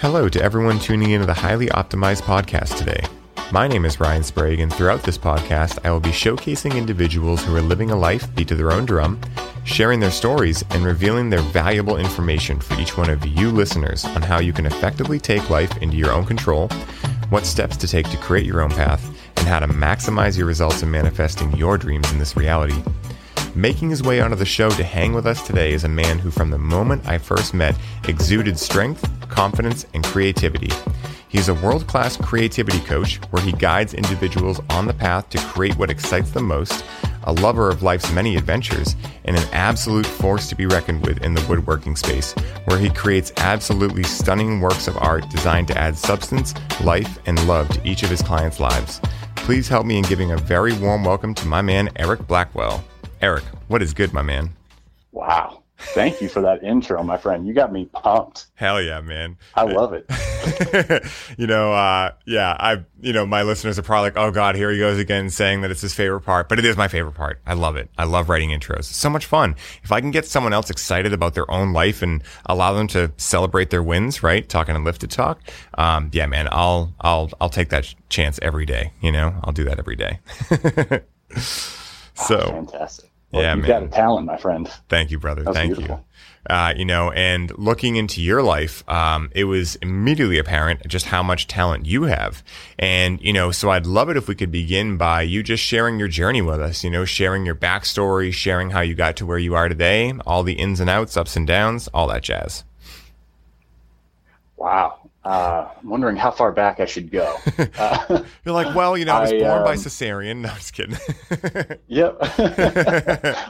Hello to everyone tuning into the Highly Optimized Podcast today. My name is Ryan Sprague, and throughout this podcast, I will be showcasing individuals who are living a life beat to their own drum, sharing their stories, and revealing their valuable information for each one of you listeners on how you can effectively take life into your own control, what steps to take to create your own path, and how to maximize your results in manifesting your dreams in this reality. Making his way onto the show to hang with us today is a man who, from the moment I first met, exuded strength, confidence, and creativity. He's a world-class creativity coach where he guides individuals on the path to create what excites them most, a lover of life's many adventures, and an absolute force to be reckoned with in the woodworking space, where he creates absolutely stunning works of art designed to add substance, life, and love to each of his clients' lives. Please help me in giving a very warm welcome to my man, Eric Blackwell. Eric, what is good, my man? Wow. Thank you for that intro, my friend. You got me pumped. Hell yeah, man. I love it. My listeners are probably like, oh God, here he goes again saying that it's his favorite part, but it is my favorite part. I love it. I love writing intros. It's so much fun. If I can get someone else excited about their own life and allow them to celebrate their wins, right? Talking and Lifted Talk. Yeah, man, I'll take that chance every day. You know, I'll do that every day. So fantastic. Well, yeah, you've got a talent, my friend. Thank you, brother. Thank you. And looking into your life, it was immediately apparent just how much talent you have. And, you know, so I'd love it if we could begin by you just sharing your journey with us, you know, sharing your backstory, sharing how you got to where you are today, all the ins and outs, ups and downs, all that jazz. Wow. I'm wondering how far back I should go. You're like, well, you know, I was born by cesarean. No, I'm just kidding. Yep.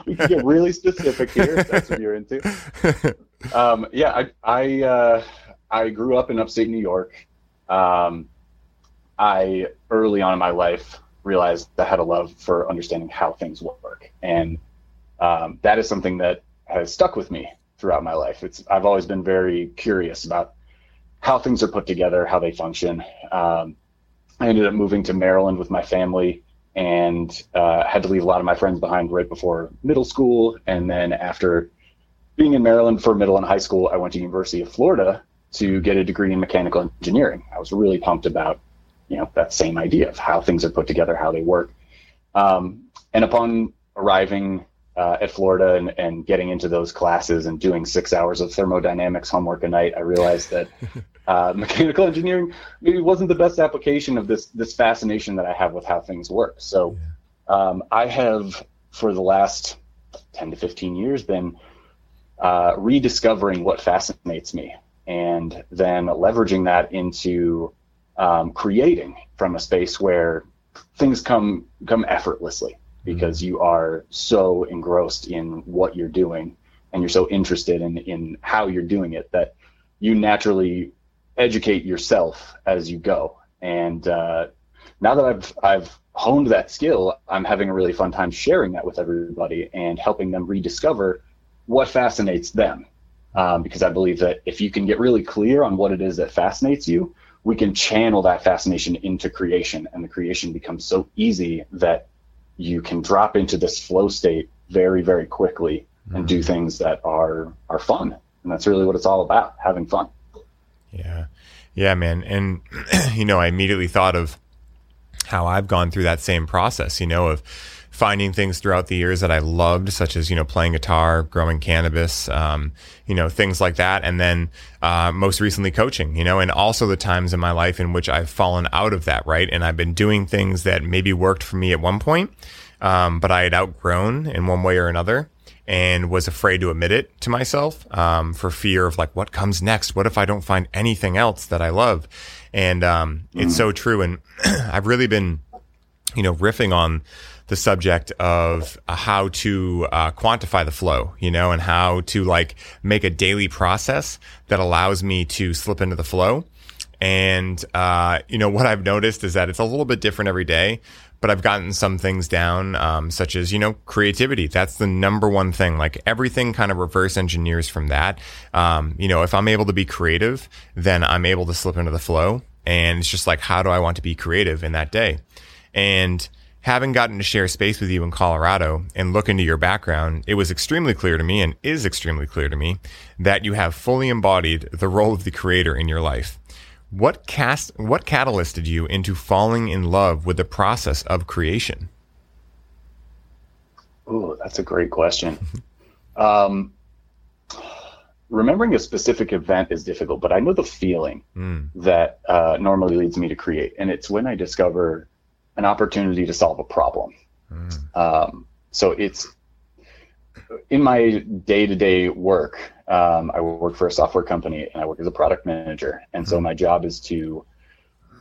We can get really specific here if that's what you're into. I grew up in upstate New York. I early on in my life realized I had a love for understanding how things work. And that is something that has stuck with me throughout my life. I've always been very curious about how things are put together, how they function. I ended up moving to Maryland with my family and had to leave a lot of my friends behind right before middle school. And then after being in Maryland for middle and high school, I went to University of Florida to get a degree in mechanical engineering. I was really pumped about, you know, that same idea of how things are put together, how they work. And upon arriving at Florida and getting into those classes and doing 6 hours of thermodynamics homework a night, I realized that mechanical engineering maybe wasn't the best application of this fascination that I have with how things work. So I have, for the last 10 to 15 years, been rediscovering what fascinates me and then leveraging that into creating from a space where things come effortlessly, because you are so engrossed in what you're doing and you're so interested in how you're doing it that you naturally educate yourself as you go. And now that I've honed that skill, I'm having a really fun time sharing that with everybody and helping them rediscover what fascinates them. Because I believe that if you can get really clear on what it is that fascinates you, we can channel that fascination into creation, and the creation becomes so easy that you can drop into this flow state very, very quickly and do things that are fun. And that's really what it's all about, having fun. Yeah. Yeah, man. And, you know, I immediately thought of how I've gone through that same process, you know, of finding things throughout the years that I loved, such as, you know, playing guitar, growing cannabis, you know, things like that. And then most recently coaching, you know, and also the times in my life in which I've fallen out of that, right? And I've been doing things that maybe worked for me at one point, but I had outgrown in one way or another and was afraid to admit it to myself for fear of like, what comes next? What if I don't find anything else that I love? And it's so true. And I've really been, you know, riffing on the subject of how to quantify the flow, you know, and how to like make a daily process that allows me to slip into the flow. And, you know, what I've noticed is that it's a little bit different every day, but I've gotten some things down, such as, you know, creativity. That's the number one thing. Like everything kind of reverse engineers from that. You know, if I'm able to be creative, then I'm able to slip into the flow. And it's just like, how do I want to be creative in that day? And Having gotten to share space with you in Colorado and look into your background, it was extremely clear to me and is extremely clear to me that you have fully embodied the role of the creator in your life. What catalysted you into falling in love with the process of creation? Ooh, that's a great question. Remembering a specific event is difficult, but I know the feeling that normally leads me to create. And it's when I discover an opportunity to solve a problem. So it's in my day-to-day work. I work for a software company and I work as a product manager. And so my job is to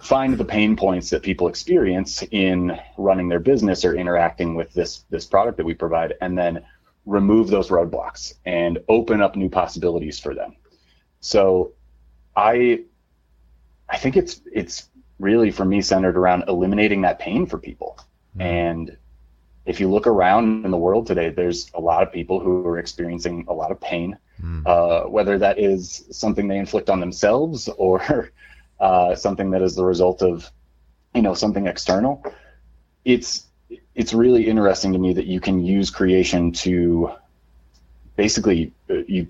find the pain points that people experience in running their business or interacting with this product that we provide, and then remove those roadblocks and open up new possibilities for them. So I think it's really for me centered around eliminating that pain for people. And if you look around in the world today, there's a lot of people who are experiencing a lot of pain, whether that is something they inflict on themselves or something that is the result of, something external. It's really interesting to me that you can use creation to basically I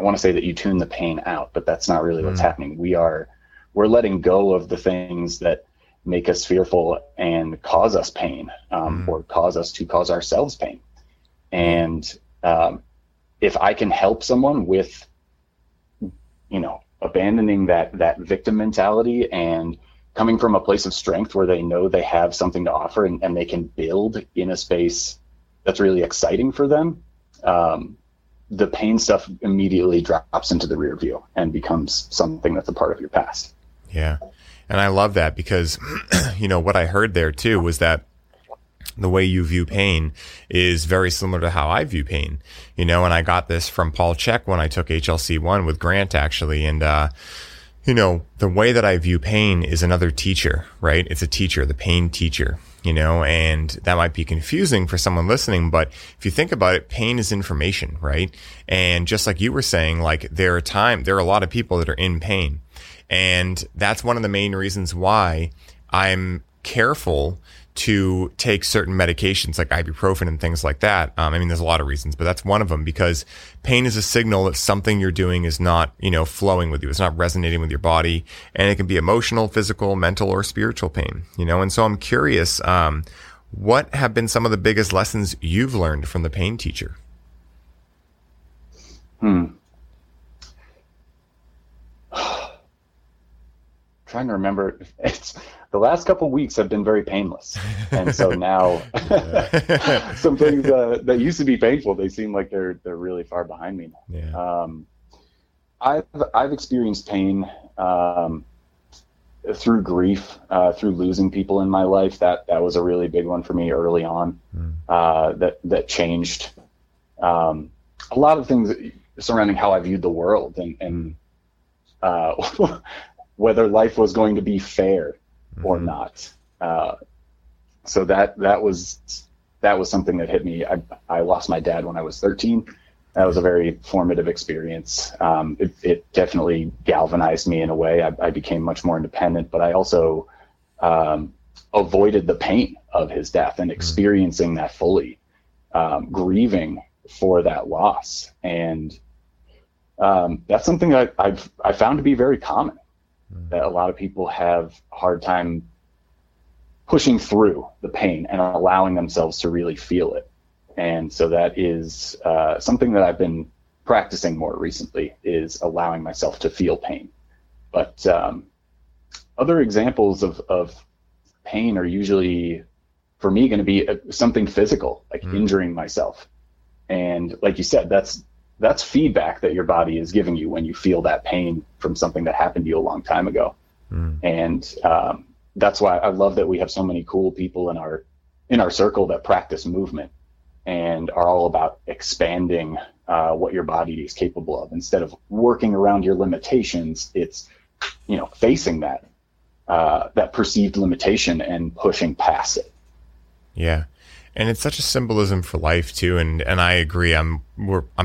want to say that you tune the pain out, but that's not really what's happening. We're letting go of the things that make us fearful and cause us pain, or cause us to cause ourselves pain. And if I can help someone with, abandoning that victim mentality and coming from a place of strength where they know they have something to offer and they can build in a space that's really exciting for them, the pain stuff immediately drops into the rear view and becomes something that's a part of your past. Yeah. And I love that because, what I heard there too was that the way you view pain is very similar to how I view pain, and I got this from Paul Check when I took HLC1 with Grant actually. And, the way that I view pain is another teacher, right? It's a teacher, the pain teacher, and that might be confusing for someone listening, but if you think about it, pain is information, right? And just like you were saying, like there are a lot of people that are in pain. And that's one of the main reasons why I'm careful to take certain medications like ibuprofen and things like that. There's a lot of reasons, but that's one of them, because pain is a signal that something you're doing is not, flowing with you. It's not resonating with your body, and it can be emotional, physical, mental, or spiritual pain, And so I'm curious, what have been some of the biggest lessons you've learned from the pain teacher? Trying to remember, the last couple of weeks have been very painless, and so now some things that used to be painful, they seem like they're really far behind me now. Yeah. I've experienced pain through grief, through losing people in my life. That was a really big one for me early on. That changed a lot of things surrounding how I viewed the world and whether life was going to be fair or not. So that was something that hit me. I lost my dad when I was 13. That was a very formative experience. It definitely galvanized me in a way. I became much more independent, but I also avoided the pain of his death and experiencing that fully, grieving for that loss. And that's something I found to be very common, that a lot of people have a hard time pushing through the pain and allowing themselves to really feel it. And so that is something that I've been practicing more recently, is allowing myself to feel pain. But other examples of pain are usually, for me, going to be something physical, like injuring myself. And like you said, that's feedback that your body is giving you when you feel that pain from something that happened to you a long time ago. And that's why I love that we have so many cool people in our circle that practice movement and are all about expanding what your body is capable of. Instead of working around your limitations, it's facing that perceived limitation and pushing past it. Yeah. And it's such a symbolism for life too, and I agree. I'm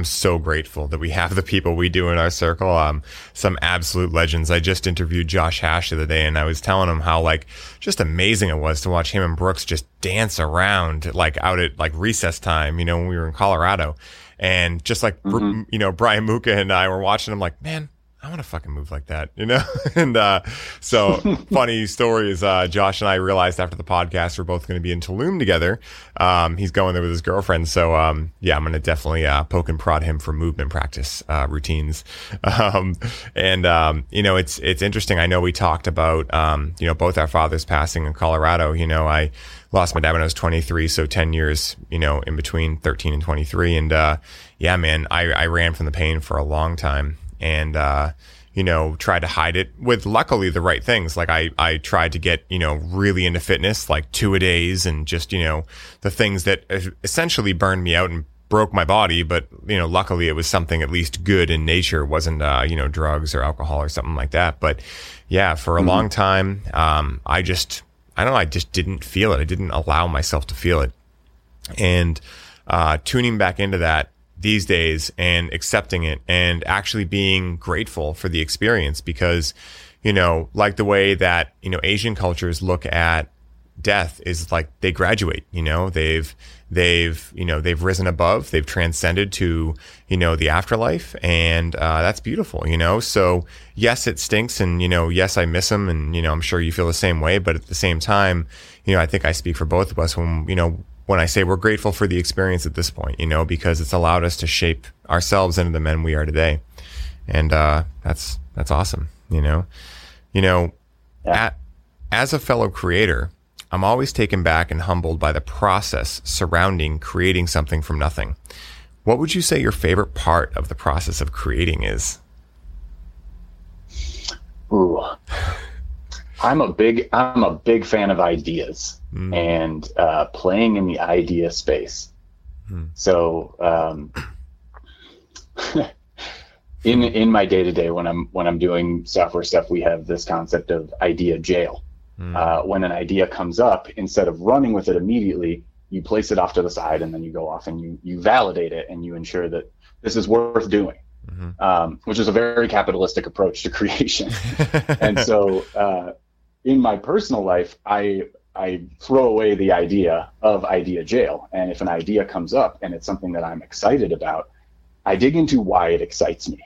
so grateful that we have the people we do in our circle. Some absolute legends. I just interviewed Josh Hash the other day, and I was telling him how like just amazing it was to watch him and Brooks just dance around like out at like recess time. You know, when we were in Colorado, and just like you know, Brian Muka and I were watching him like, man, I want to fucking move like that, you know? And so funny story is Josh and I realized after the podcast, we're both going to be in Tulum together. He's going there with his girlfriend. So yeah, I'm going to definitely poke and prod him for movement practice routines. You know, it's interesting. I know we talked about, you know, both our fathers passing in Colorado. You know, I lost my dad when I was 23. So 10 years, you know, in between 13 and 23. And yeah, man, I ran from the pain for a long time. And, you know, tried to hide it with luckily the right things. Like I tried to get, you know, really into fitness, like 2-a-days and just, you know, the things that essentially burned me out and broke my body. But, you know, luckily it was something at least good in nature. It wasn't, you know, drugs or alcohol or something like that. But yeah, for a long time, I don't know. I just didn't feel it. I didn't allow myself to feel it. And, tuning back into that these days and accepting it and actually being grateful for the experience, because, you know, like the way that, you know, Asian cultures look at death is like they graduate, you know, they've risen above, they've transcended to, you know, the afterlife. And, that's beautiful, you know? So yes, it stinks. And, you know, yes, I miss them. And, you know, I'm sure you feel the same way, but at the same time, you know, I think I speak for both of us when, you know, when I say we're grateful for the experience at this point, you know, because it's allowed us to shape ourselves into the men we are today. And, that's awesome. You know, yeah. As a fellow creator, I'm always taken back and humbled by the process surrounding creating something from nothing. What would you say your favorite part of the process of creating is? Ooh, I'm a big fan of ideas and playing in the idea space. So in my day-to-day when I'm doing software stuff, we have this concept of idea jail. When an idea comes up, instead of running with it immediately, you place it off to the side, and then you go off and you validate it and you ensure that this is worth doing. Which is a very capitalistic approach to creation. And so in my personal life, I throw away the idea of idea jail. And if an idea comes up and it's something that I'm excited about, I dig into why it excites me.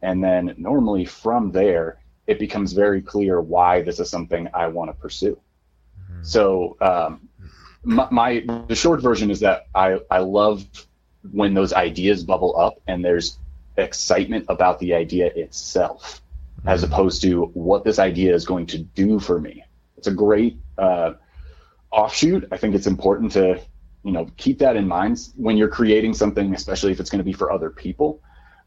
And then normally from there, it becomes very clear why this is something I want to pursue. So the short version is that I love when those ideas bubble up and there's excitement about the idea itself, as opposed to what this idea is going to do for me. It's a great offshoot. I think it's important to, you know, keep that in mind when you're creating something, especially if it's going to be for other people.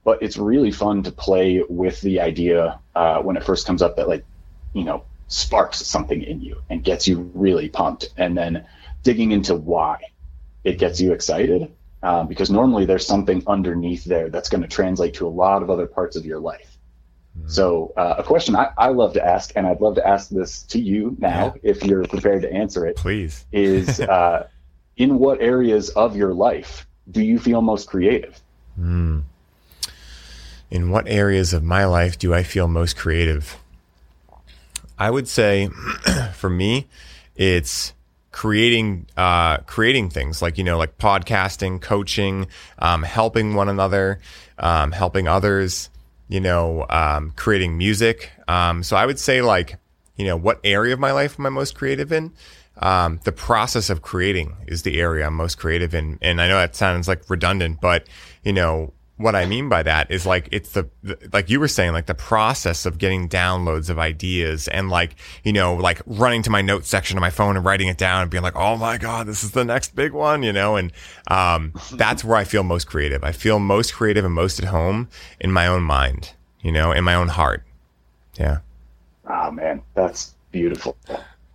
But it's really fun to play with the idea when it first comes up that, like, you know, sparks something in you and gets you really pumped. And then digging into why it gets you excited. Because normally there's something underneath there that's going to translate to a lot of other parts of your life. So a question I love to ask, and I'd love to ask this to you now, if you're prepared to answer it, please, is in what areas of your life do you feel most creative? In what areas of my life do I feel most creative? I would say for me, it's creating things like, you know, like podcasting, coaching, helping one another, helping others, you know, creating music. So I would say, like, you know, what area of my life am I most creative in? The process of creating is the area I'm most creative in. And I know that sounds like redundant, but, you know, what I mean by that is, like, it's the like you were saying, like the process of getting downloads of ideas and, like, you know, like running to my notes section of my phone and writing it down and being like, oh my God, this is the next big one, you know? And, that's where I feel most creative. I feel most creative and most at home in my own mind, you know, in my own heart. Yeah. Oh man, that's beautiful.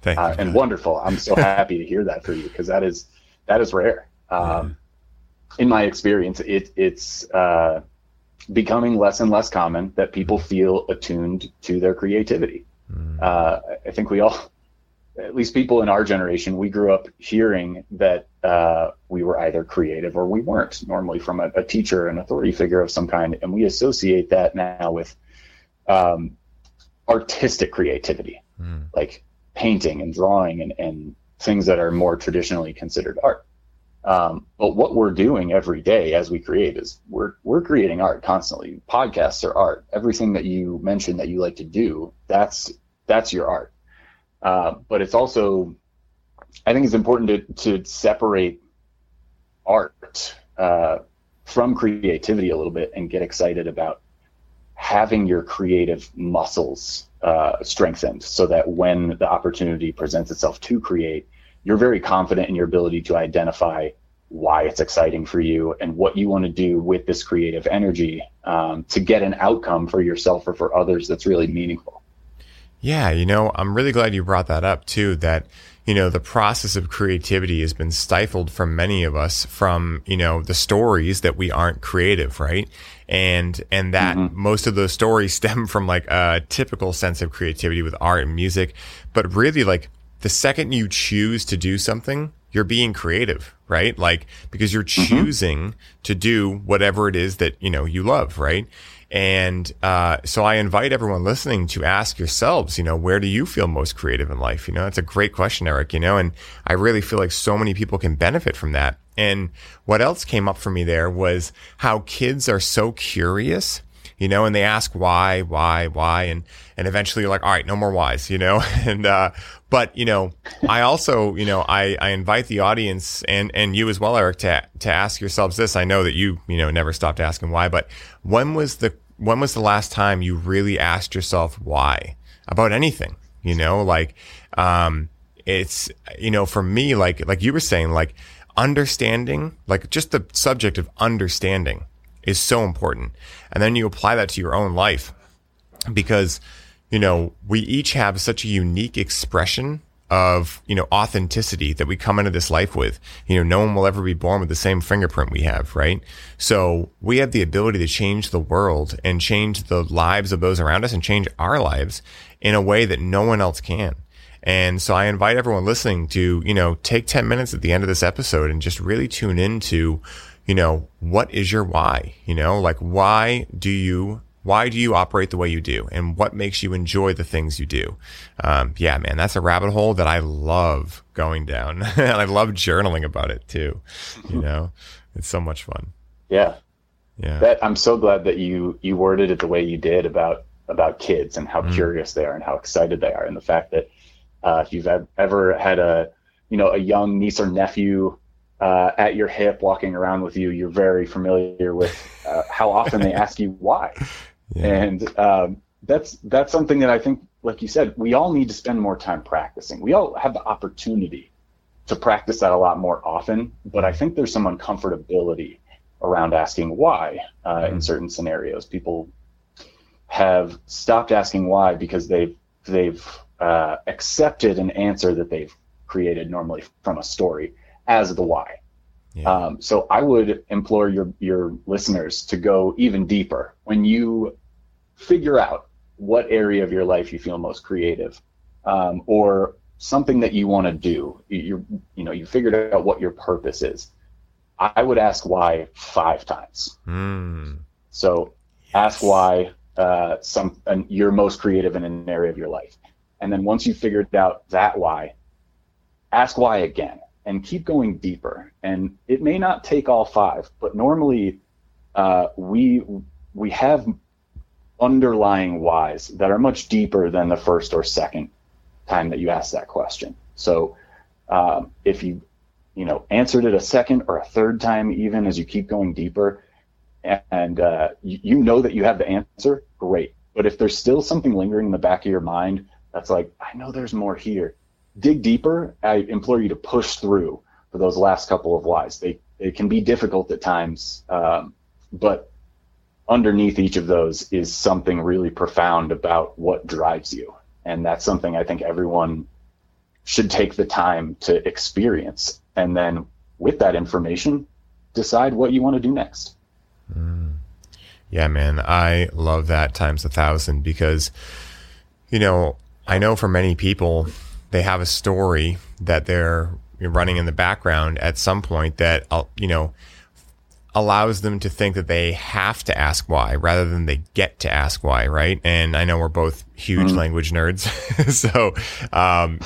Thank you, and wonderful. I'm so happy to hear that for you, because that is rare. In my experience, it's becoming less and less common that people feel attuned to their creativity. I think we all at least people in our generation, we grew up hearing that we were either creative or we weren't, normally from a teacher, an authority figure of some kind. And we associate that now with artistic creativity, like painting and drawing and things that are more traditionally considered art. But what we're doing every day as we create is we're creating art constantly. Podcasts are art. Everything that you mentioned that you like to do, that's your art. But it's also, I think it's important to separate art from creativity a little bit and get excited about having your creative muscles strengthened so that when the opportunity presents itself to create, you're very confident in your ability to identify why it's exciting for you and what you want to do with this creative energy to get an outcome for yourself or for others that's really meaningful. Yeah, you know, I'm really glad you brought that up too, that, you know, the process of creativity has been stifled from many of us from, you know, the stories that we aren't creative, right? And that most of those stories stem from like a typical sense of creativity with art and music, but really like, the second you choose to do something, you're being creative, right? Like, because you're choosing to do whatever it is that, you know, you love, right? And so I invite everyone listening to ask yourselves, you know, where do you feel most creative in life? You know, that's a great question, Eric, you know, and I really feel like so many people can benefit from that. And what else came up for me there was how kids are so curious, you know, and they ask why, and eventually you're like, all right, no more whys, you know, and, but, you know, I also, you know, I invite the audience and you as well, Eric, to ask yourselves this. I know that you know, never stopped asking why, but when was the last time you really asked yourself why about anything, you know, like, it's, you know, for me, like you were saying, like understanding, like just the subject of understanding is so important. And then you apply that to your own life because, you know, we each have such a unique expression of, you know, authenticity that we come into this life with. You know, no one will ever be born with the same fingerprint we have, right? So we have the ability to change the world and change the lives of those around us and change our lives in a way that no one else can. And so I invite everyone listening to, you know, take 10 minutes at the end of this episode and just really tune into, you know, what is your why? You know, like, why do you operate the way you do? And what makes you enjoy the things you do? Yeah, man, that's a rabbit hole that I love going down. And I love journaling about it too. You know, it's so much fun. Yeah. Yeah. I'm so glad that you worded it the way you did about kids and how curious they are and how excited they are. And the fact that, if you've ever had a young niece or nephew, at your hip walking around with you, you're very familiar with how often they ask you why. Yeah. And that's something that I think, like you said, we all need to spend more time practicing. We all have the opportunity to practice that a lot more often, but I think there's some uncomfortability around asking why in certain scenarios. People have stopped asking why because they've accepted an answer that they've created normally from a story as the why. Yeah. So I would implore your listeners to go even deeper. When you figure out what area of your life you feel most creative, or something that you want to do, you figured out what your purpose is. I would ask why 5 times. So yes. Ask why you're most creative in an area of your life. And then once you figured out that why, ask why again. And keep going deeper. And it may not take all 5, but normally we have underlying whys that are much deeper than the first or second time that you ask that question. So if you answered it a second or a third time, even as you keep going deeper, and you know that you have the answer, great. But if there's still something lingering in the back of your mind that's like, I know there's more here, dig deeper. I implore you to push through for those last couple of whys. They can be difficult at times, but underneath each of those is something really profound about what drives you. And that's something I think everyone should take the time to experience. And then with that information, decide what you want to do next. Yeah, man, I love that times 1,000 because, you know, I know for many people, they have a story that they're running in the background at some point that, you know, allows them to think that they have to ask why rather than they get to ask why, right? And I know we're both huge language nerds. So,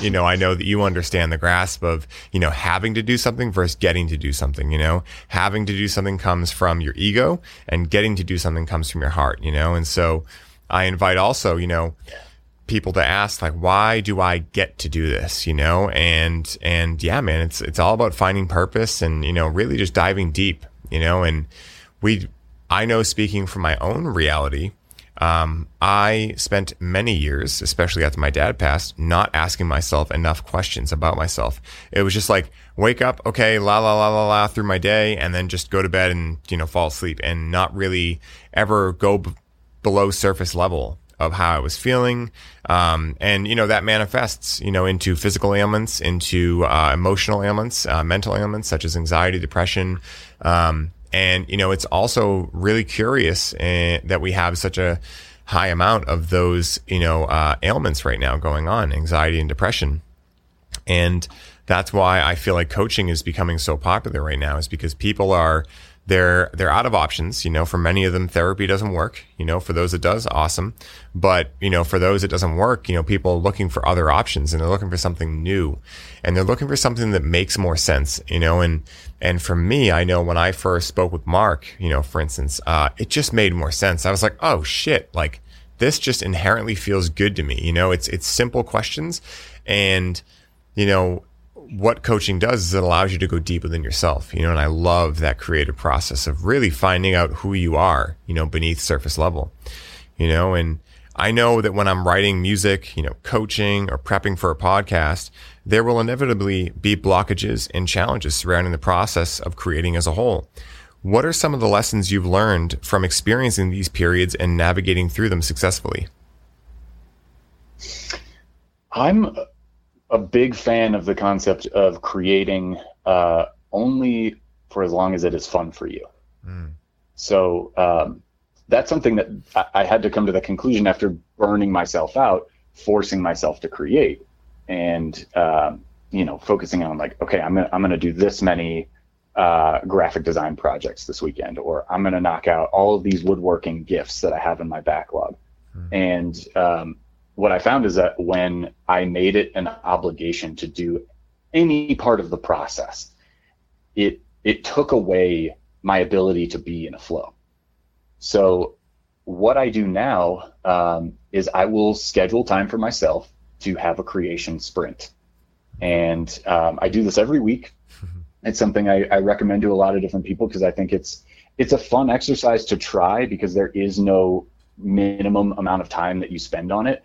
you know, I know that you understand the grasp of, you know, having to do something versus getting to do something, you know. Having to do something comes from your ego and getting to do something comes from your heart, you know. And so I invite also, you know, people to ask, like, why do I get to do this, you know? And yeah, man, it's all about finding purpose and, you know, really just diving deep. You know, and I know speaking from my own reality, I spent many years, especially after my dad passed, not asking myself enough questions about myself. It was just like, wake up, okay, la, la, la, la, la, through my day, and then just go to bed and, you know, fall asleep and not really ever go below surface level of how I was feeling. And, you know, that manifests, you know, into physical ailments, into emotional ailments, mental ailments such as anxiety, depression. And, you know, it's also really curious that we have such a high amount of those, you know, ailments right now going on, anxiety and depression. And that's why I feel like coaching is becoming so popular right now, is because people are, they're out of options. You know, for many of them, therapy doesn't work. You know, for those it does, awesome. But, you know, for those it doesn't work, you know, people are looking for other options and they're looking for something new and they're looking for something that makes more sense, you know. And for me, I know when I first spoke with Mark, you know, for instance, it just made more sense. I was like, oh shit, like this just inherently feels good to me. You know, it's simple questions. And, you know, what coaching does is it allows you to go deep within yourself, you know, and I love that creative process of really finding out who you are, you know, beneath surface level, you know. And I know that when I'm writing music, you know, coaching or prepping for a podcast, there will inevitably be blockages and challenges surrounding the process of creating as a whole. What are some of the lessons you've learned from experiencing these periods and navigating through them successfully? I'm a big fan of the concept of creating only for as long as it is fun for you. So that's something that I had to come to the conclusion after burning myself out, forcing myself to create, and you know, focusing on like, okay, I'm gonna do this many graphic design projects this weekend, or I'm gonna knock out all of these woodworking gifts that I have in my backlog. And what I found is that when I made it an obligation to do any part of the process, it took away my ability to be in a flow. So what I do now is I will schedule time for myself to have a creation sprint. And I do this every week. It's something I recommend to a lot of different people because I think it's a fun exercise to try because there is no minimum amount of time that you spend on it.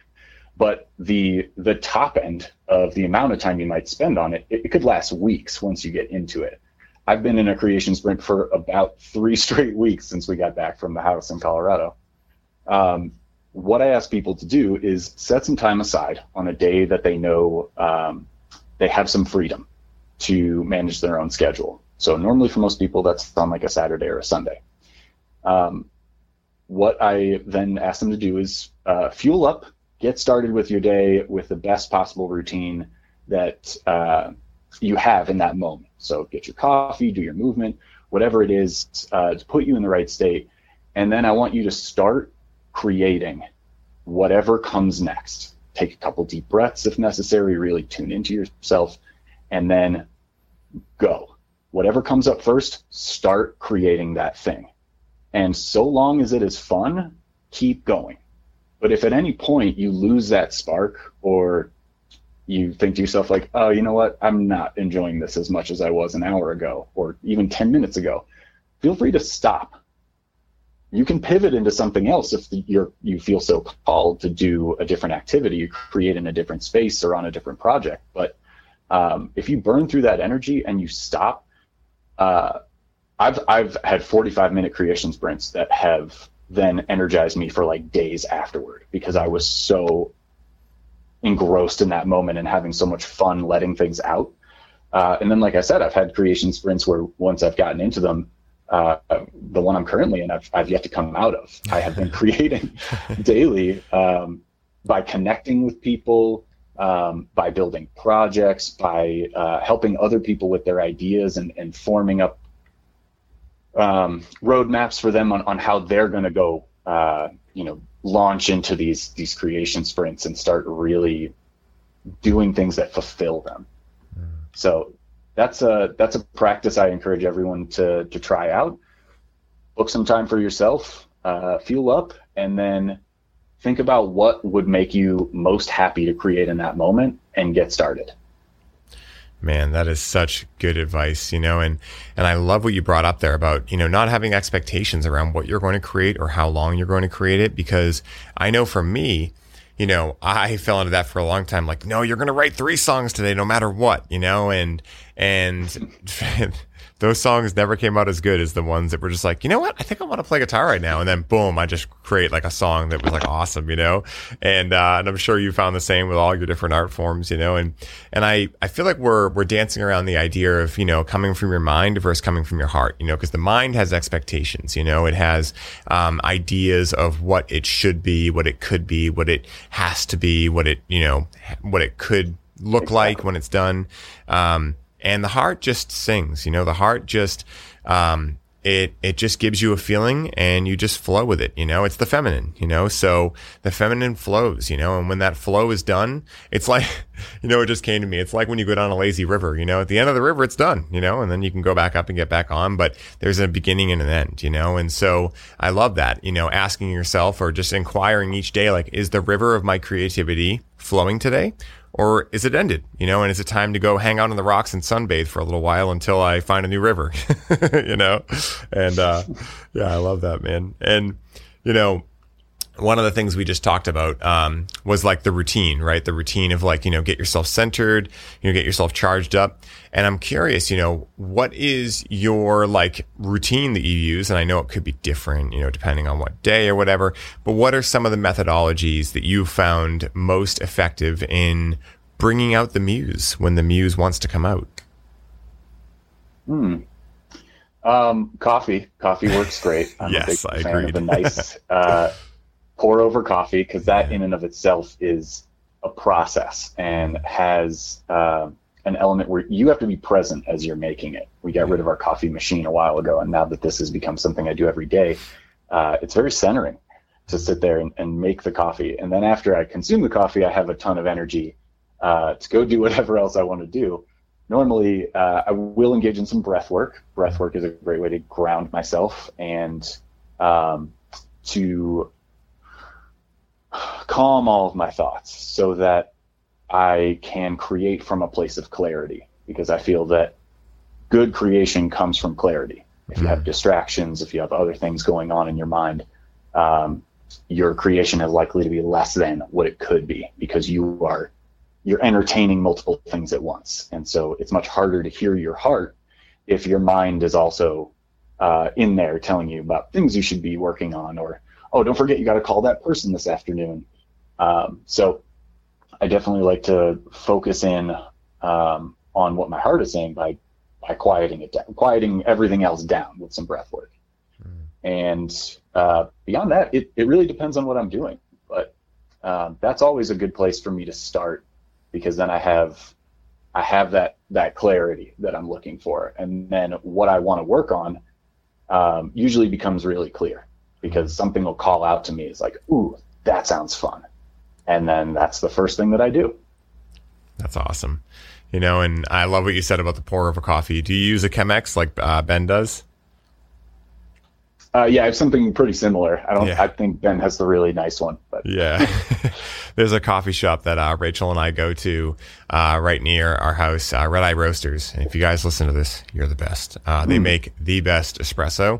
But the top end of the amount of time you might spend on it, it could last weeks once you get into it. I've been in a creation sprint for about 3 straight weeks since we got back from the house in Colorado. What I ask people to do is set some time aside on a day that they know they have some freedom to manage their own schedule. So normally for most people, that's on like a Saturday or a Sunday. What I then ask them to do is fuel up. Get started with your day with the best possible routine that you have in that moment. So get your coffee, do your movement, whatever it is to put you in the right state. And then I want you to start creating whatever comes next. Take a couple deep breaths if necessary, really tune into yourself, and then go. Whatever comes up first, start creating that thing. And so long as it is fun, keep going. But if at any point you lose that spark or you think to yourself like, oh, you know what, I'm not enjoying this as much as I was an hour ago or even 10 minutes ago, feel free to stop. You can pivot into something else if you feel so called to do a different activity, create in a different space or on a different project. But if you burn through that energy and you stop, I've had 45-minute creation sprints that have then energized me for like days afterward because I was so engrossed in that moment and having so much fun letting things out. And then, like I said, I've had creation sprints where once I've gotten into them, the one I'm currently in, I've yet to come out of. I have been creating daily by connecting with people, by building projects, by helping other people with their ideas and forming up roadmaps for them on how they're going to go, launch into these creation sprints and start really doing things that fulfill them. Mm. So that's a practice I encourage everyone to try out. Book some time for yourself, fuel up, and then think about what would make you most happy to create in that moment and get started. Man, that is such good advice, and I love what you brought up there about, not having expectations around what you're going to create or how long you're going to create it, because I know for me, I fell into that for a long time. Like, no, you're going to write 3 songs today, no matter what, and those songs never came out as good as the ones that were just like, you know what? I think I want to play guitar right now. And then boom, I just create like a song that was like awesome, and I'm sure you found the same with all your different art forms, and I feel like we're dancing around the idea of, coming from your mind versus coming from your heart, because the mind has expectations, it has ideas of what it should be, what it could be, what it has to be, what it could look exactly like when it's done. And the heart just sings, the heart just, it just gives you a feeling and you just flow with it, it's the feminine, so the feminine flows, and when that flow is done, it's like, it just came to me. It's like when you go down a lazy river, at the end of the river, it's done, and then you can go back up and get back on, but there's a beginning and an end, and so I love that, asking yourself or just inquiring each day, like, is the river of my creativity flowing today? Or is it ended, and is it time to go hang out on the rocks and sunbathe for a little while until I find a new river, And, I love that, man. And, one of the things we just talked about was like the routine, right? The routine of like, get yourself centered, get yourself charged up. And I'm curious, what is your like routine that you use? And I know it could be different, depending on what day or whatever, but what are some of the methodologies that you found most effective in bringing out the muse when the muse wants to come out? Coffee works great. I'm yes, a big fan of a nice, pour over coffee, because that in and of itself is a process and has an element where you have to be present as you're making it. We got rid of our coffee machine a while ago, and now that this has become something I do every day, it's very centering to sit there and make the coffee. And then after I consume the coffee, I have a ton of energy to go do whatever else I want to do. Normally, I will engage in some breath work. Breath work is a great way to ground myself and to calm all of my thoughts so that I can create from a place of clarity, because I feel that good creation comes from clarity. If you have distractions, if you have other things going on in your mind, your creation is likely to be less than what it could be, because you're entertaining multiple things at once. And so it's much harder to hear your heart if your mind is also in there telling you about things you should be working on, or, oh, don't forget, you got to call that person this afternoon. So I definitely like to focus in on what my heart is saying by quieting it down, quieting everything else down with some breath work. And beyond that, it really depends on what I'm doing. But that's always a good place for me to start, because then I have that clarity that I'm looking for. And then what I want to work on usually becomes really clear, because something will call out to me. It's like, ooh, that sounds fun. And then that's the first thing that I do. That's awesome. And I love what you said about the pour over coffee. Do you use a Chemex like Ben does? Yeah, I have something pretty similar. I think Ben has the really nice one. But. Yeah. There's a coffee shop that Rachel and I go to right near our house, Red Eye Roasters. And if you guys listen to this, you're the best. They make the best espresso.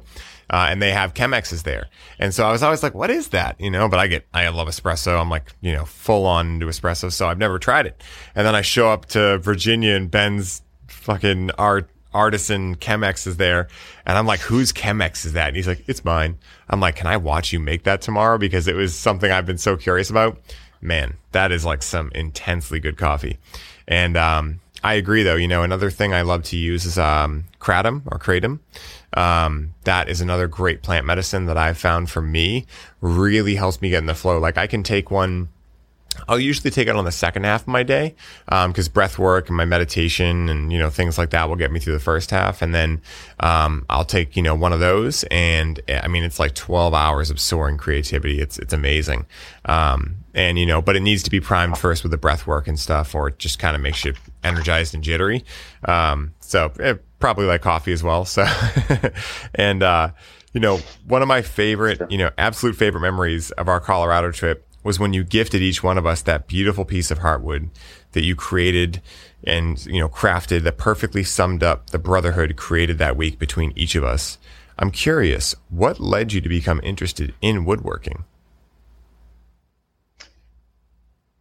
And they have Chemexes there. And so I was always like, what is that? But I love espresso. I'm like, full on into espresso. So I've never tried it. And then I show up to Virginia and Ben's fucking artisan Chemex is there. And I'm like, whose Chemex is that? And he's like, it's mine. I'm like, can I watch you make that tomorrow? Because it was something I've been so curious about. Man, that is like some intensely good coffee. And, I agree though. Another thing I love to use is, Kratom. That is another great plant medicine that I've found for me really helps me get in the flow. Like I can take one I'll usually take it on the second half of my day because breath work and my meditation and, things like that will get me through the first half. And then I'll take, one of those. And I mean, it's like 12 hours of soaring creativity. It's amazing. And, but it needs to be primed first with the breath work and stuff, or it just kind of makes you energized and jittery. So probably like coffee as well. So, and, one of my favorite, absolute favorite memories of our Colorado trip was when you gifted each one of us that beautiful piece of heartwood that you created and, crafted that perfectly summed up the brotherhood created that week between each of us. I'm curious, what led you to become interested in woodworking?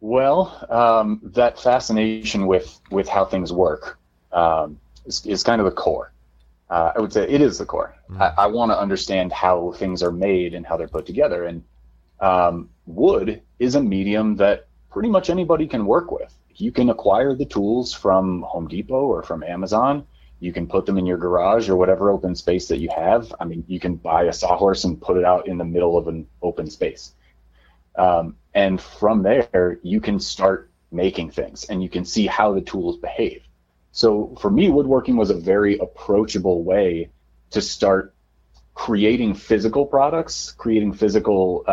Well, that fascination with how things work is kind of the core. I would say it is the core. Mm-hmm. I want to understand how things are made and how they're put together. And wood is a medium that pretty much anybody can work with. You can acquire the tools from Home Depot or from Amazon. You can put them in your garage or whatever open space that you have. I mean, you can buy a sawhorse and put it out in the middle of an open space. And from there, you can start making things and you can see how the tools behave. So for me, woodworking was a very approachable way to start creating physical products, creating physical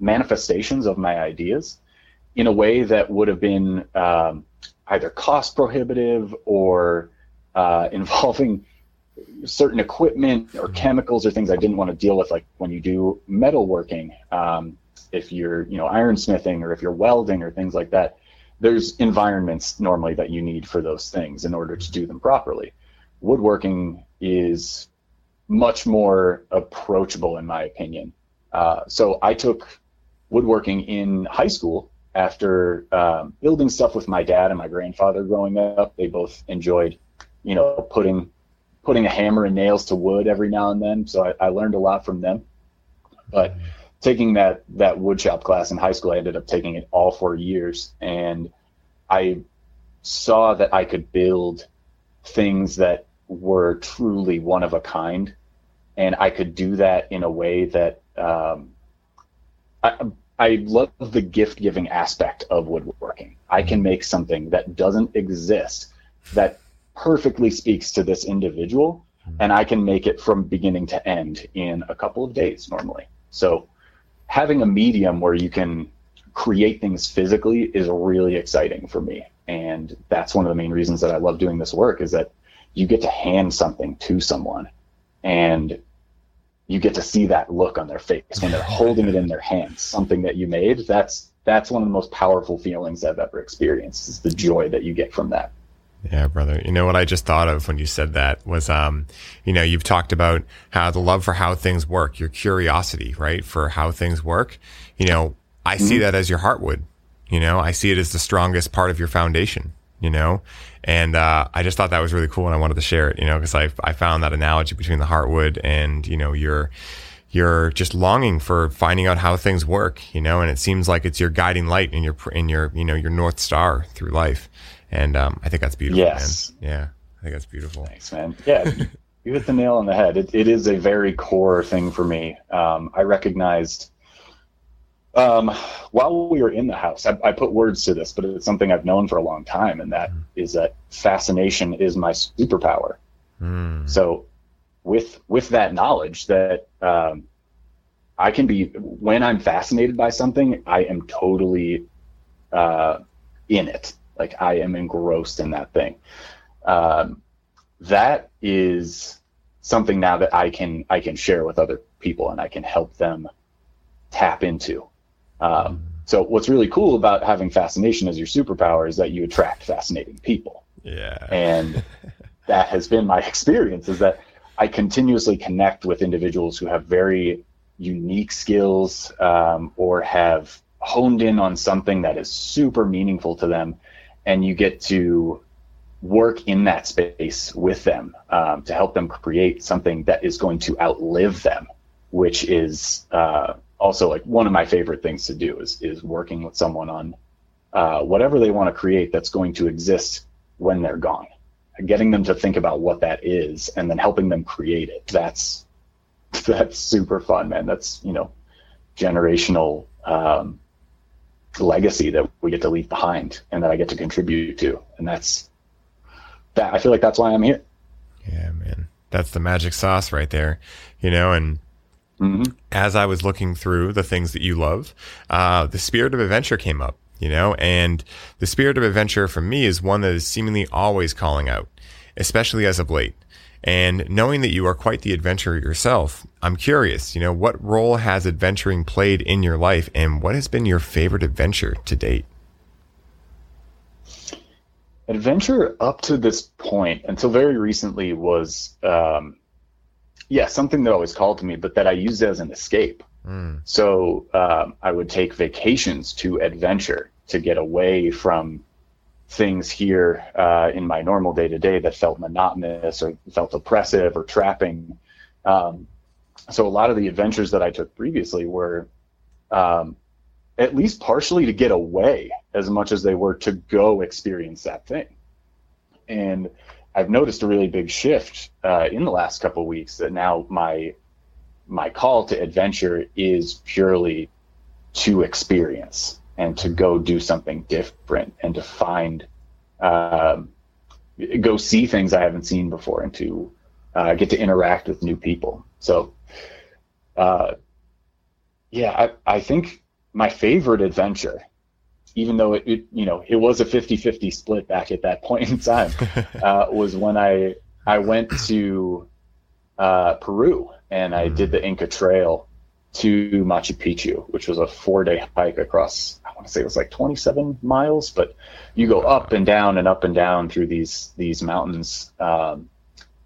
manifestations of my ideas in a way that would have been either cost prohibitive or involving certain equipment or chemicals or things I didn't want to deal with. Like when you do metalworking, if you're ironsmithing or if you're welding or things like that, there's environments normally that you need for those things in order to do them properly. Woodworking is much more approachable, in my opinion. So I took woodworking in high school after building stuff with my dad and my grandfather growing up. They both enjoyed, putting a hammer and nails to wood every now and then. So I learned a lot from them. But taking that woodshop class in high school, I ended up taking it all 4 years, and I saw that I could build things that were truly one of a kind, and I could do that in a way that I love the gift giving aspect of woodworking. I can make something that doesn't exist that perfectly speaks to this individual, and I can make it from beginning to end in a couple of days normally. So having a medium where you can create things physically is really exciting for me, and that's one of the main reasons that I love doing this work, is that you get to hand something to someone and you get to see that look on their face when they're holding it in their hands, something that you made. That's one of the most powerful feelings I've ever experienced, is the joy that you get from that. Yeah, brother. What I just thought of when you said that was, you've talked about how the love for how things work, your curiosity, right, for how things work. I see that as your heartwood. I see it as the strongest part of your foundation. And I just thought that was really cool, and I wanted to share it, because I found that analogy between the heartwood and, your just longing for finding out how things work, and it seems like it's your guiding light and your your North Star through life. And I think that's beautiful. Yes. Man. Yeah, I think that's beautiful. Thanks, man. Yeah, you hit the nail on the head. It is a very core thing for me. I recognized while we were in the house, I put words to this, but it's something I've known for a long time, and that is that fascination is my superpower. So with that knowledge that I can be, when I'm fascinated by something, I am totally in it. Like I am engrossed in that thing. That is something now that I can share with other people, and I can help them tap into. So what's really cool about having fascination as your superpower is that you attract fascinating people. Yeah. And that has been my experience, is that I continuously connect with individuals who have very unique skills, or have honed in on something that is super meaningful to them. And you get to work in that space with them, to help them create something that is going to outlive them, which is, also, like, one of my favorite things to do is working with someone on whatever they want to create that's going to exist when they're gone. Getting them to think about what that is and then helping them create it. That's super fun, man. That's generational legacy that we get to leave behind and that I get to contribute to. And that's that. I feel like that's why I'm here. Yeah, man. That's the magic sauce right there, you know, and mm-hmm. as I was looking through the things that you love, the spirit of adventure came up, you know, and the spirit of adventure for me is one that is seemingly always calling out, especially as of late. And knowing that you are quite the adventurer yourself, I'm curious, you know, what role has adventuring played in your life and what has been your favorite adventure to date? Adventure up to this point, until very recently, was, something that always called to me, but that I used as an escape. So I would take vacations to adventure to get away from things here in my normal day-to-day that felt monotonous or felt oppressive or trapping. So a lot of the adventures that I took previously were at least partially to get away as much as they were to go experience that thing. And I've noticed a really big shift in the last couple of weeks that now my call to adventure is purely to experience and to go do something different and to find, go see things I haven't seen before and to get to interact with new people. So, I think my favorite adventure, even though it was a 50-50 split back at that point in time, was when I went to Peru and I did the Inca Trail to Machu Picchu, which was a 4-day hike across, I want to say it was like 27 miles, but you go up and down through these mountains,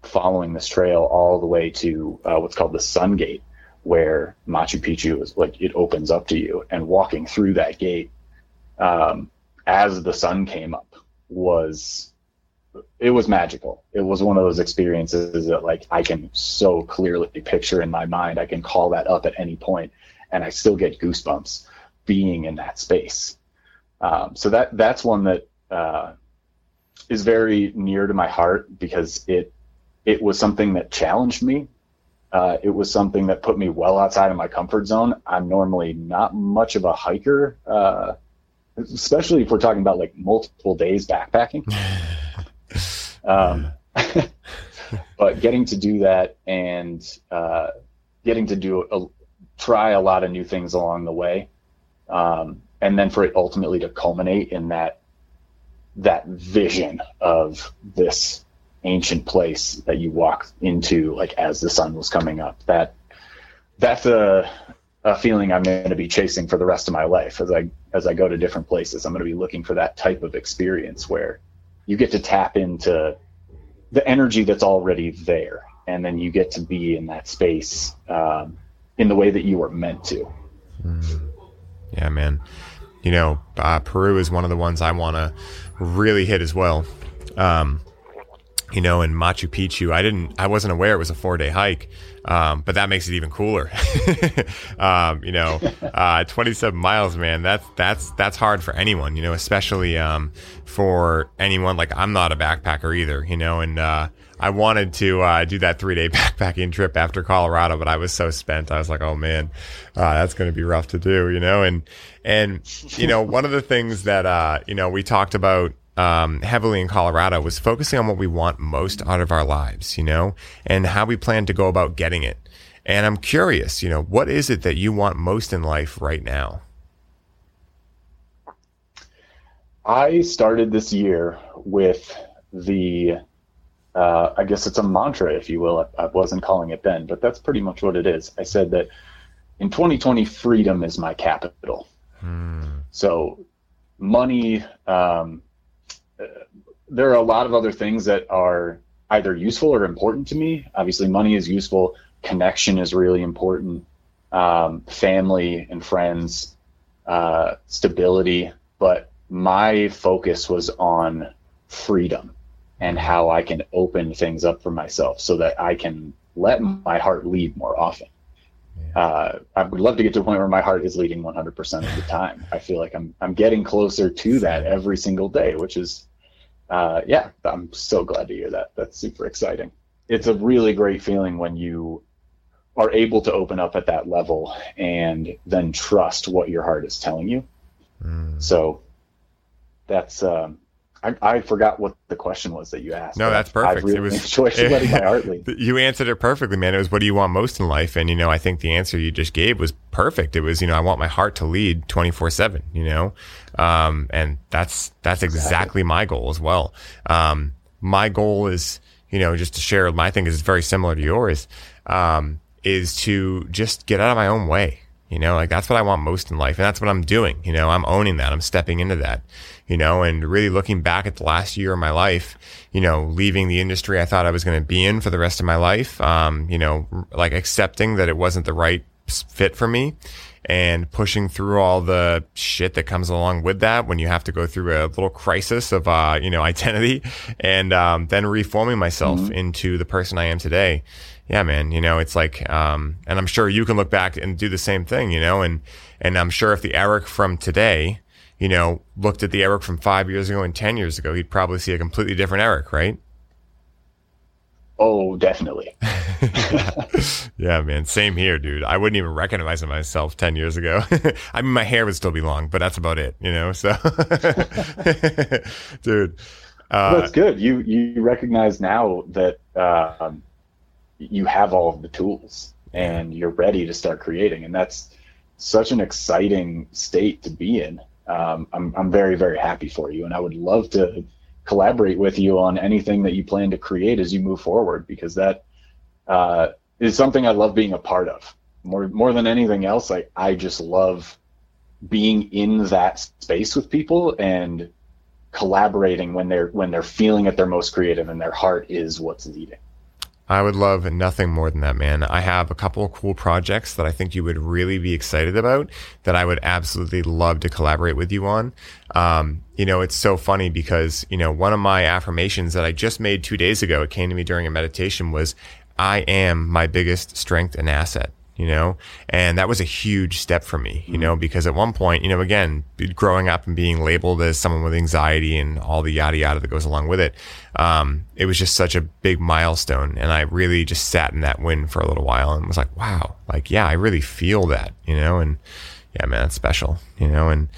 following this trail all the way to what's called the Sun Gate, where Machu Picchu is like, it opens up to you, and walking through that gate as the sun came up was magical. It was one of those experiences that like I can so clearly picture in my mind. I can call that up at any point and I still get goosebumps being in that space. So that's one that is very near to my heart because it was something that challenged me. It was something that put me well outside of my comfort zone. I'm normally not much of a hiker, especially if we're talking about like multiple days backpacking. But getting to do that and getting to try a lot of new things along the way, and then for it ultimately to culminate in that vision of this ancient place that you walk into like as the sun was coming up, that's a feeling I'm going to be chasing for the rest of my life. As I go to different places, I'm going to be looking for that type of experience where you get to tap into the energy that's already there, and then you get to be in that space in the way that you were meant to. Yeah, man. You know, Peru is one of the ones I want to really hit as well. You know, in Machu Picchu, I wasn't aware it was a 4-day hike, but that makes it even cooler. 27 miles, man, that's hard for anyone, you know, especially, for anyone, like I'm not a backpacker either, you know, and, I wanted to do that 3-day backpacking trip after Colorado, but I was so spent. I was like, oh man, that's going to be rough to do, you know, and, you know, one of the things that, you know, we talked about, heavily in Colorado was focusing on what we want most out of our lives, you know, and how we plan to go about getting it. And I'm curious, you know, what is it that you want most in life right now? I started this year with I guess it's a mantra, if you will. I wasn't calling it then, but that's pretty much what it is. I said that in 2020, freedom is my capital. So money, there are a lot of other things that are either useful or important to me. Obviously, money is useful. Connection is really important. Family and friends, stability. But my focus was on freedom and how I can open things up for myself so that I can let my heart lead more often. I would love to get to a point where my heart is leading 100% of the time. I feel like I'm getting closer to that every single day, which is, I'm so glad to hear that. That's super exciting. It's a really great feeling when you are able to open up at that level and then trust what your heart is telling you. So that's I forgot what the question was that you asked. No, that's perfect. Really, it was letting my heart lead. You answered it perfectly, man. It was, what do you want most in life? And, you know, I think the answer you just gave was perfect. It was, you know, I want my heart to lead 24/7, you know, and that's exactly my goal as well. My goal is, you know, just to share my thing is very similar to yours, is to just get out of my own way. You know, like that's what I want most in life. And that's what I'm doing. You know, I'm owning that. I'm stepping into that, you know, and really looking back at the last year of my life, you know, leaving the industry I thought I was going to be in for the rest of my life. You know, like accepting that it wasn't the right fit for me and pushing through all the shit that comes along with that when you have to go through a little crisis of, you know, identity and then reforming myself into the person I am today. Yeah, man, you know, it's like, and I'm sure you can look back and do the same thing, you know, and I'm sure if the Eric from today, you know, looked at the Eric from 5 years ago and 10 years ago, he'd probably see a completely different Eric, right? Oh, definitely. Yeah, man. Same here, dude. I wouldn't even recognize myself 10 years ago. I mean, my hair would still be long, but that's about it, you know, so dude. Well, that's good. You recognize now that, you have all of the tools and you're ready to start creating. And that's such an exciting state to be in. I'm very, very happy for you. And I would love to collaborate with you on anything that you plan to create as you move forward, because that is something I love being a part of more than anything else. I just love being in that space with people and collaborating when they're feeling at their most creative and their heart is what's leading. I would love nothing more than that, man. I have a couple of cool projects that I think you would really be excited about that I would absolutely love to collaborate with you on. You know, it's so funny because, you know, one of my affirmations that I just made 2 days ago, it came to me during a meditation, was I am my biggest strength and asset. You know, and that was a huge step for me, you know, because at one point, you know, again, growing up and being labeled as someone with anxiety and all the yada yada that goes along with it, it was just such a big milestone. And I really just sat in that wind for a little while and was like, wow, like, yeah, I really feel that, you know, and yeah, man, that's special, you know, and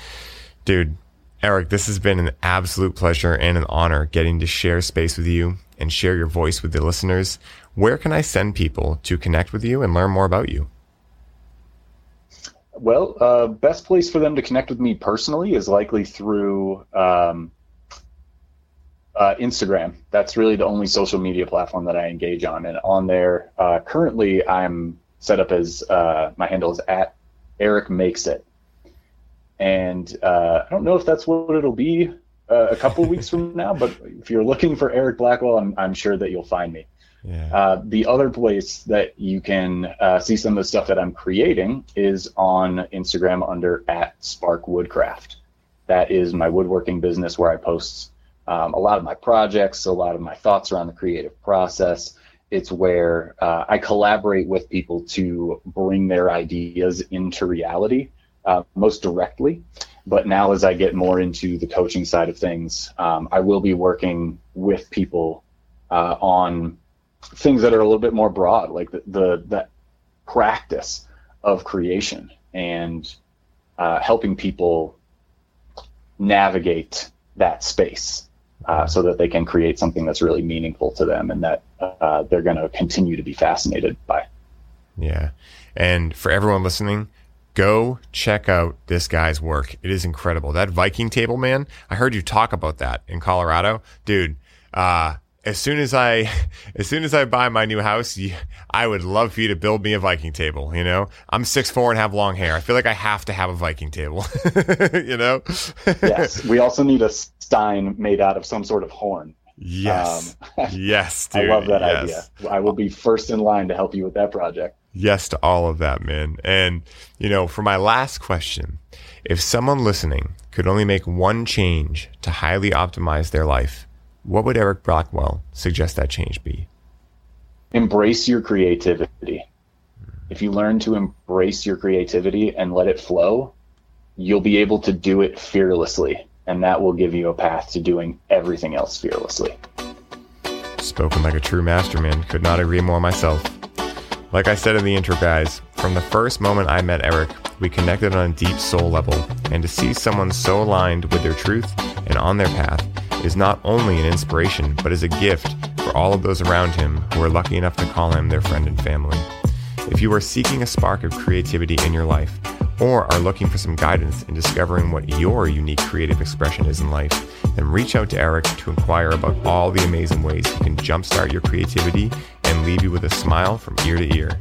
dude, Eric, this has been an absolute pleasure and an honor getting to share space with you and share your voice with the listeners. Where can I send people to connect with you and learn more about you? Well, best place for them to connect with me personally is likely through Instagram. That's really the only social media platform that I engage on. And on there, currently I'm set up as, my handle is at Eric Makes It. And I don't know if that's what it'll be a couple weeks from now, but if you're looking for Eric Blackwell, I'm sure that you'll find me. Yeah. The other place that you can see some of the stuff that I'm creating is on Instagram under @sparkwoodcraft. That is my woodworking business where I post a lot of my projects, a lot of my thoughts around the creative process. It's where I collaborate with people to bring their ideas into reality most directly. But now as I get more into the coaching side of things, I will be working with people on things that are a little bit more broad, like the practice of creation and helping people navigate that space so that they can create something that's really meaningful to them and that they're going to continue to be fascinated by. Yeah. And for everyone listening, go check out this guy's work. It is incredible. That Viking table, man, I heard you talk about that in Colorado. Dude, As soon as I buy my new house, I would love for you to build me a Viking table. You know, I'm 6'4" and have long hair. I feel like I have to have a Viking table. You know. Yes. We also need a stein made out of some sort of horn. Yes. Yes, dude. I love that idea. I will be first in line to help you with that project. Yes to all of that, man. And you know, for my last question, if someone listening could only make one change to highly optimize their life, what would Eric Blackwell suggest that change be? Embrace your creativity. If you learn to embrace your creativity and let it flow, you'll be able to do it fearlessly. And that will give you a path to doing everything else fearlessly. Spoken like a true master, man. Could not agree more myself. Like I said in the intro, guys, from the first moment I met Eric, We connected on a deep soul level, and to see someone so aligned with their truth and on their path is not only an inspiration, but is a gift for all of those around him who are lucky enough to call him their friend and family. If you are seeking a spark of creativity in your life, or are looking for some guidance in discovering what your unique creative expression is in life, then reach out to Eric to inquire about all the amazing ways he can jumpstart your creativity and leave you with a smile from ear to ear.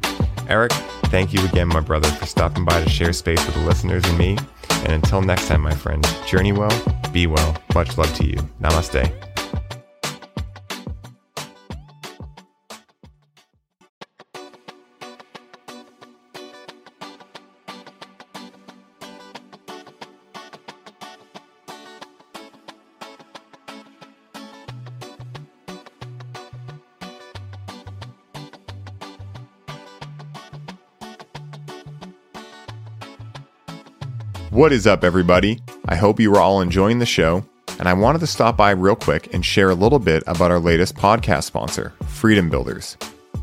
Eric, thank you again, my brother, for stopping by to share space with the listeners and me. And until next time, my friend, journey well, be well, much love to you. Namaste. What is up, everybody? I hope you were all enjoying the show, and I wanted to stop by real quick and share a little bit about our latest podcast sponsor, Freedom Builders.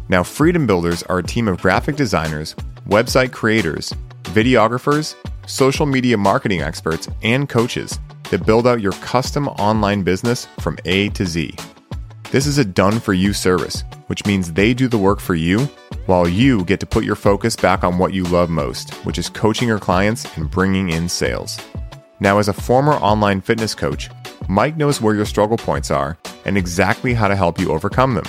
Now, Freedom Builders are a team of graphic designers, website creators, videographers, social media marketing experts, and coaches that build out your custom online business from A to Z. This is a done-for-you service, which means they do the work for you, while you get to put your focus back on what you love most, which is coaching your clients and bringing in sales. Now, as a former online fitness coach, Mike knows where your struggle points are and exactly how to help you overcome them.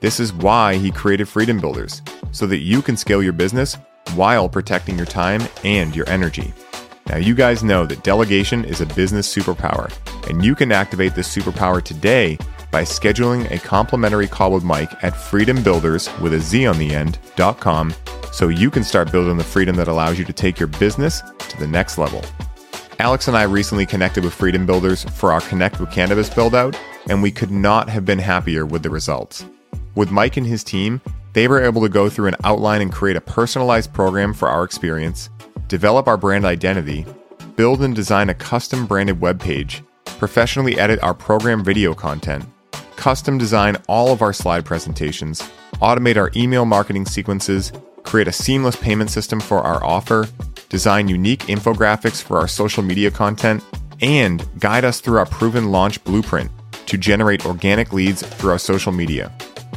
This is why he created Freedom Builders, so that you can scale your business while protecting your time and your energy. Now, you guys know that delegation is a business superpower, and you can activate this superpower today by scheduling a complimentary call with Mike at freedombuilders.com so you can start building the freedom that allows you to take your business to the next level. Alex and I recently connected with Freedom Builders for our Connect with Cannabis build-out, and we could not have been happier with the results. With Mike and his team, they were able to go through an outline and create a personalized program for our experience, develop our brand identity, build and design a custom branded webpage, professionally edit our program video content, custom design all of our slide presentations, automate our email marketing sequences, create a seamless payment system for our offer, design unique infographics for our social media content, and guide us through our proven launch blueprint to generate organic leads through our social media.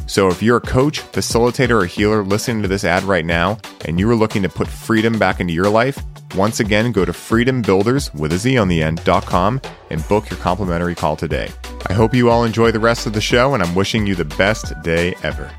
So if you're a coach, facilitator, or healer listening to this ad right now, and you are looking to put freedom back into your life, once again, go to freedombuilders.com and book your complimentary call today. I hope you all enjoy the rest of the show, and I'm wishing you the best day ever.